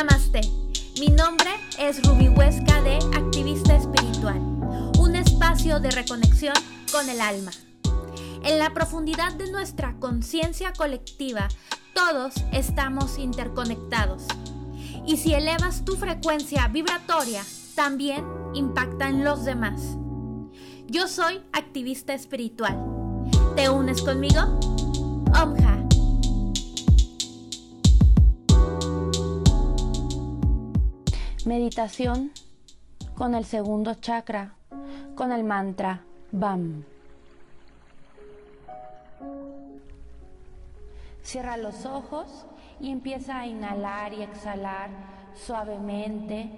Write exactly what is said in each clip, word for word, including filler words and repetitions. Namaste, mi nombre es Ruby Huesca de Activista Espiritual, un espacio de reconexión con el alma. En la profundidad de nuestra conciencia colectiva, todos estamos interconectados. Y si elevas tu frecuencia vibratoria, también impacta en los demás. Yo soy Activista Espiritual. ¿Te unes conmigo? Omja. Meditación con el segundo chakra, con el mantra V A M. Cierra los ojos y empieza a inhalar y exhalar suavemente.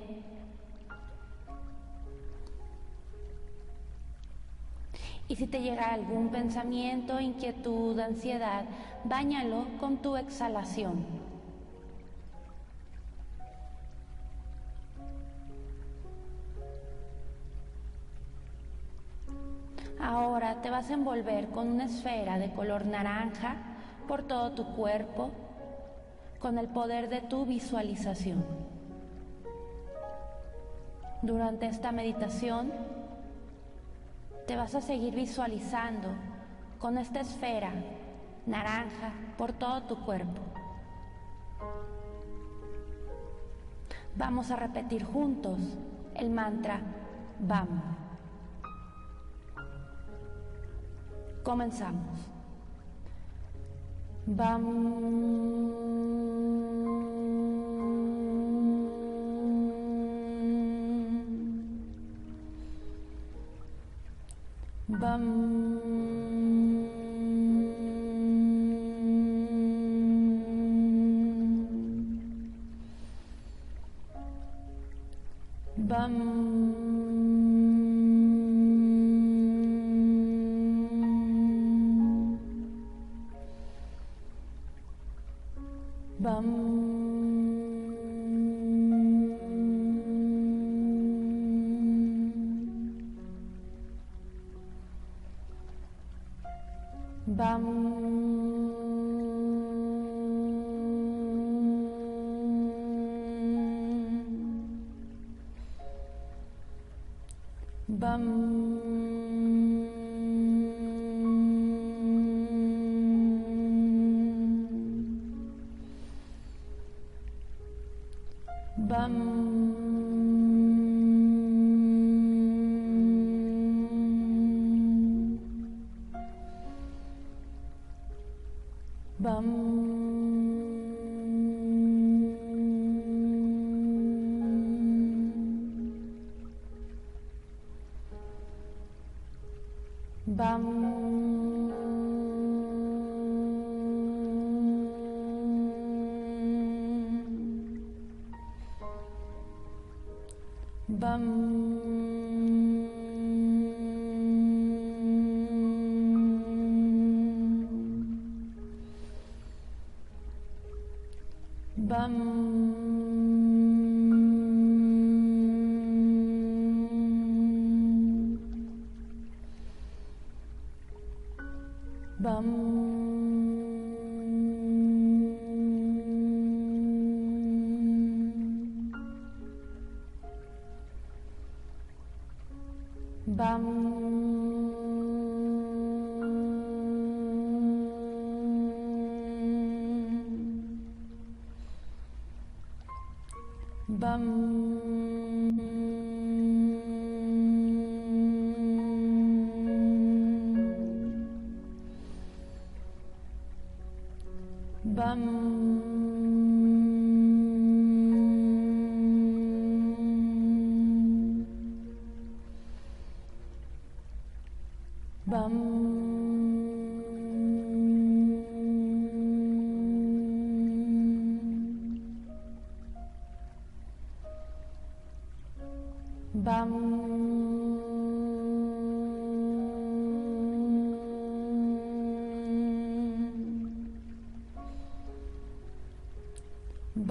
Y si te llega algún pensamiento, inquietud, ansiedad, báñalo con tu exhalación. Ahora te vas a envolver con una esfera de color naranja por todo tu cuerpo, con el poder de tu visualización. Durante esta meditación, te vas a seguir visualizando con esta esfera naranja por todo tu cuerpo. Vamos a repetir juntos el mantra V A M. Comenzamos. V A M. Vam. Vam. Vam. Vam. Vam. Vam. Vam. Vam. Vam. Vam. Vam. Vam. Vam. Vam. Vam. Vam.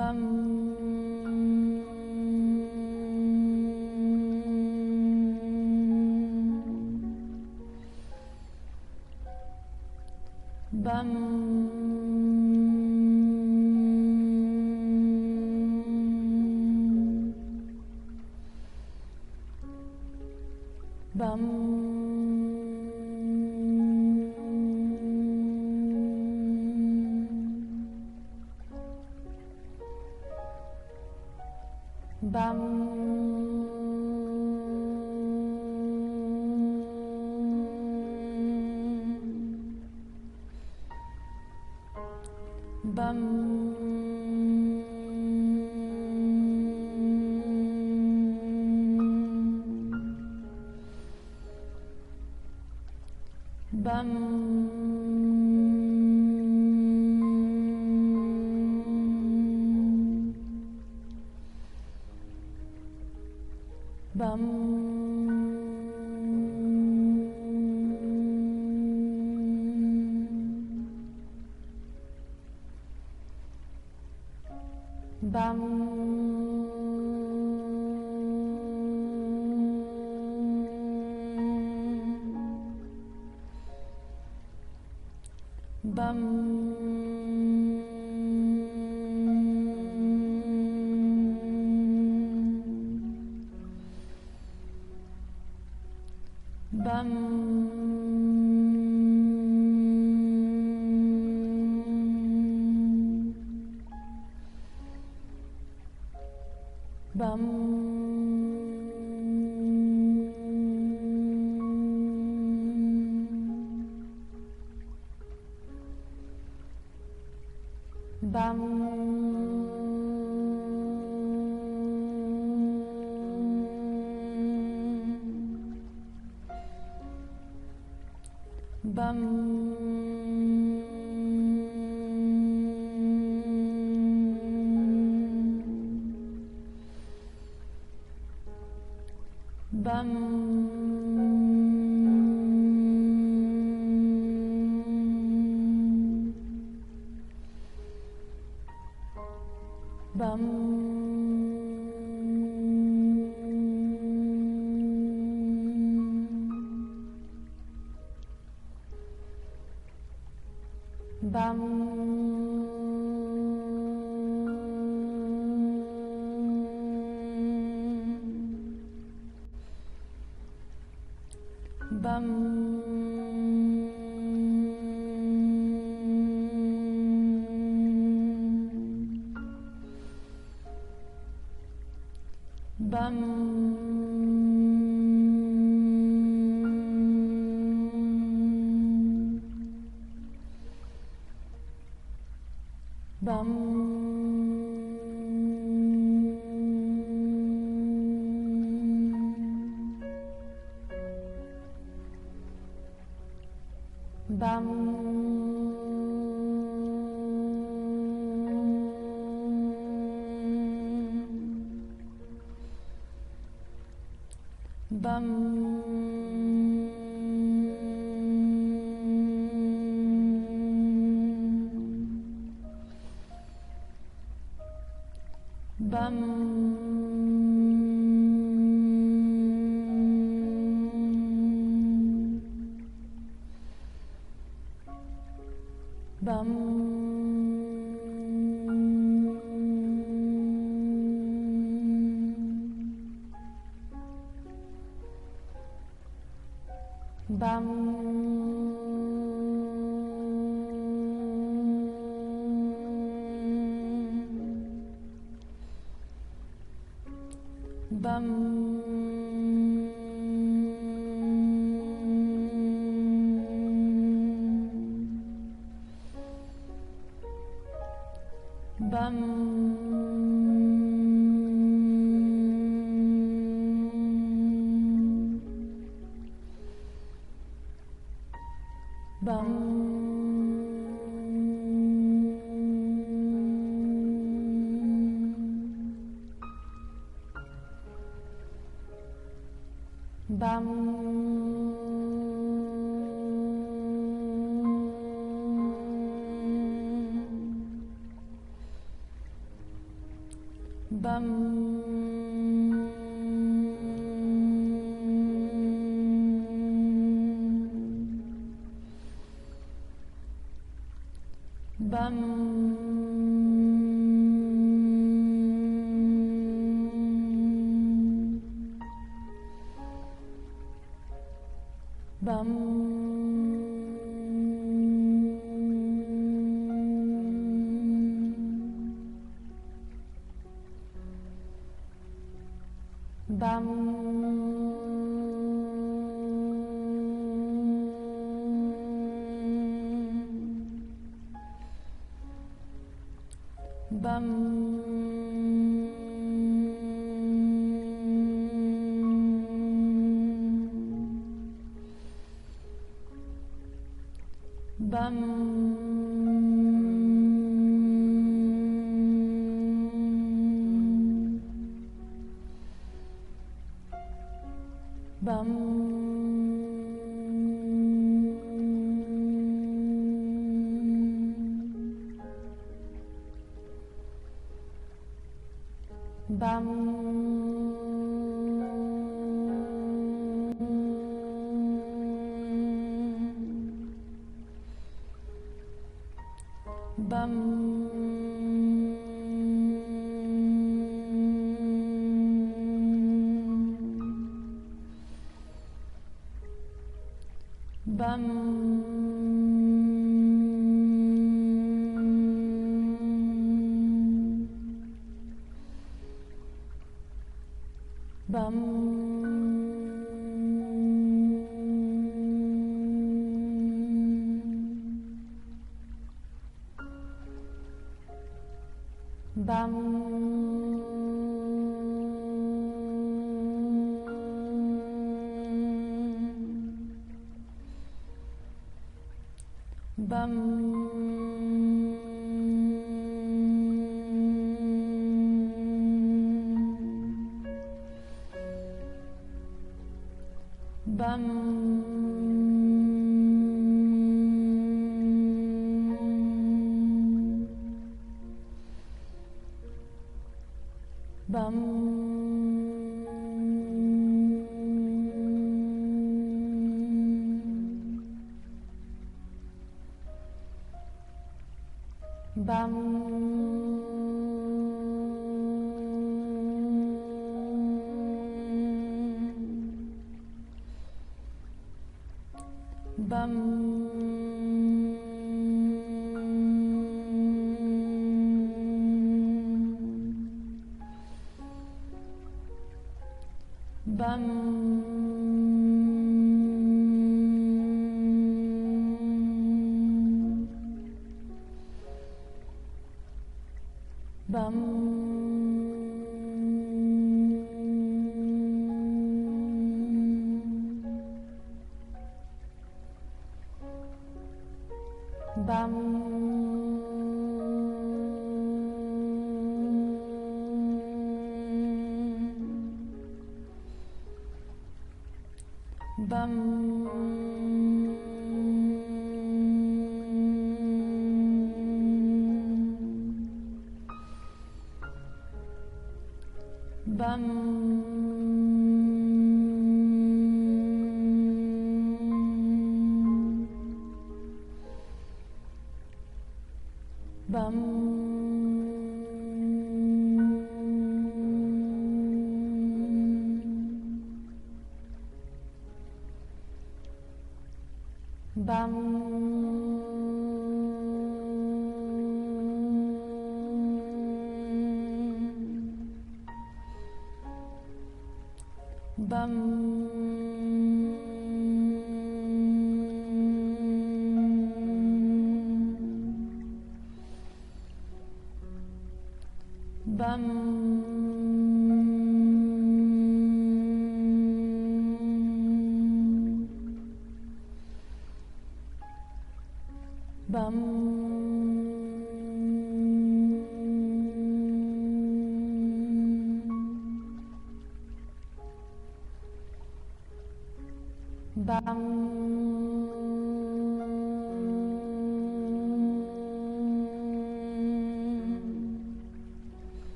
Vam. Vam. VAM. VAM. Bam. Bam. Bam. Bam. Bam. Bam. Bam. Bam. Bam. Bam. Bam. Bam. Bam. Bam. Bam. Bam. Bam. Bam. Bam. Bam. Bam. Bam. Bam. Bam. Bam. Bam. Bam. Bam.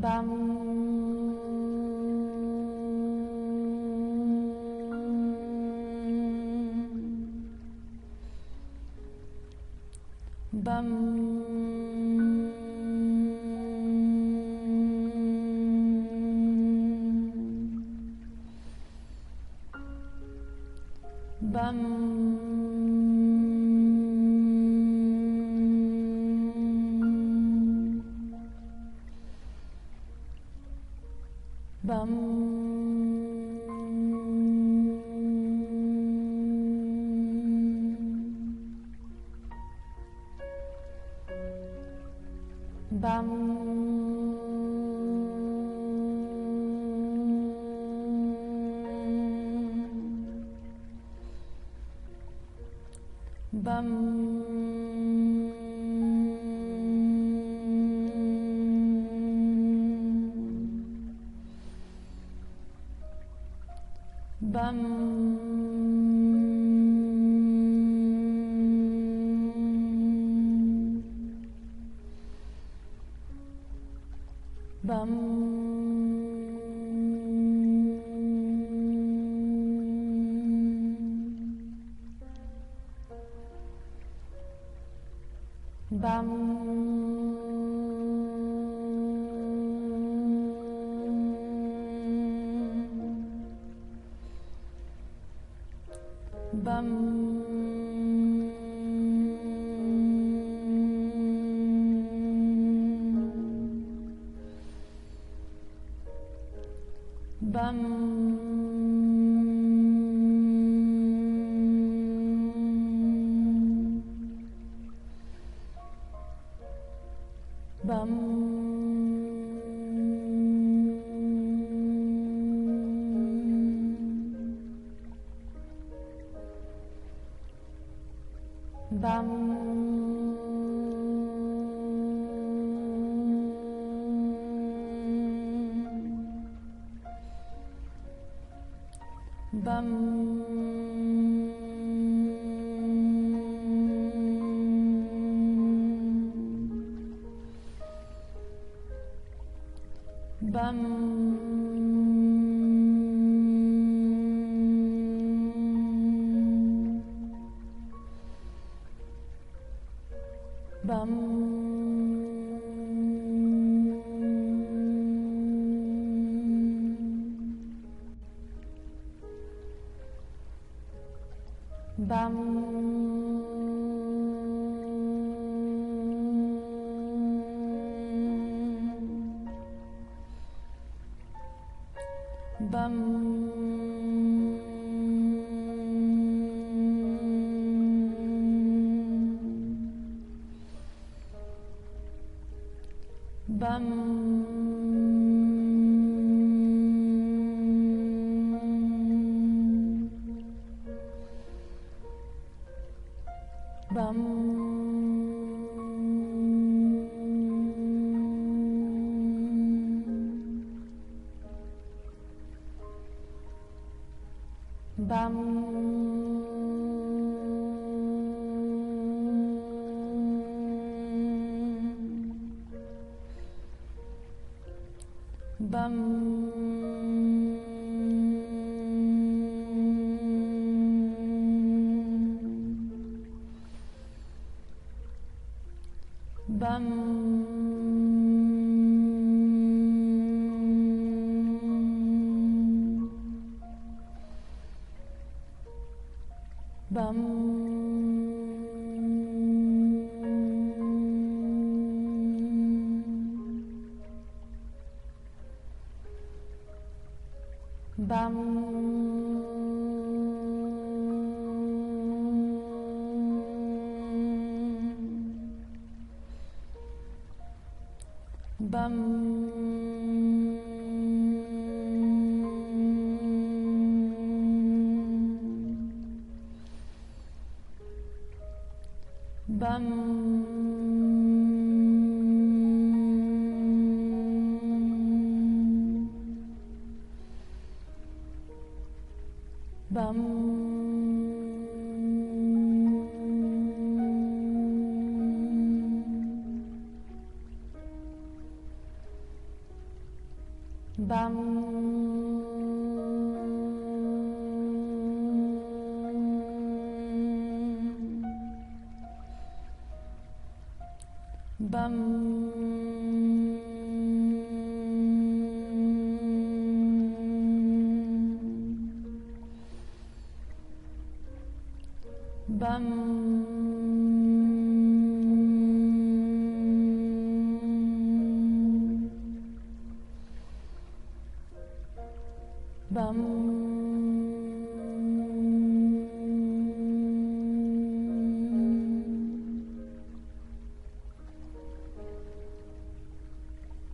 VAM. VAM. Bam.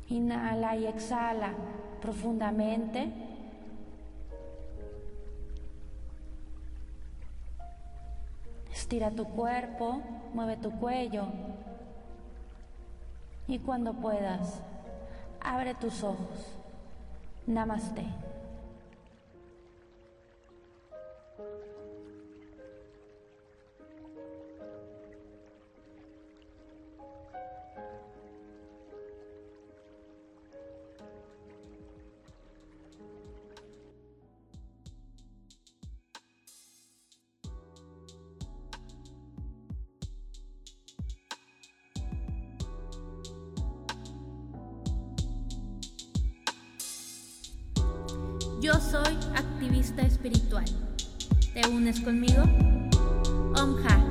Inhala y exhala profundamente. Estira tu cuerpo, mueve tu cuello y cuando puedas, abre tus ojos. Namaste. Yo soy activista espiritual. ¿Te unes conmigo? Om Ha.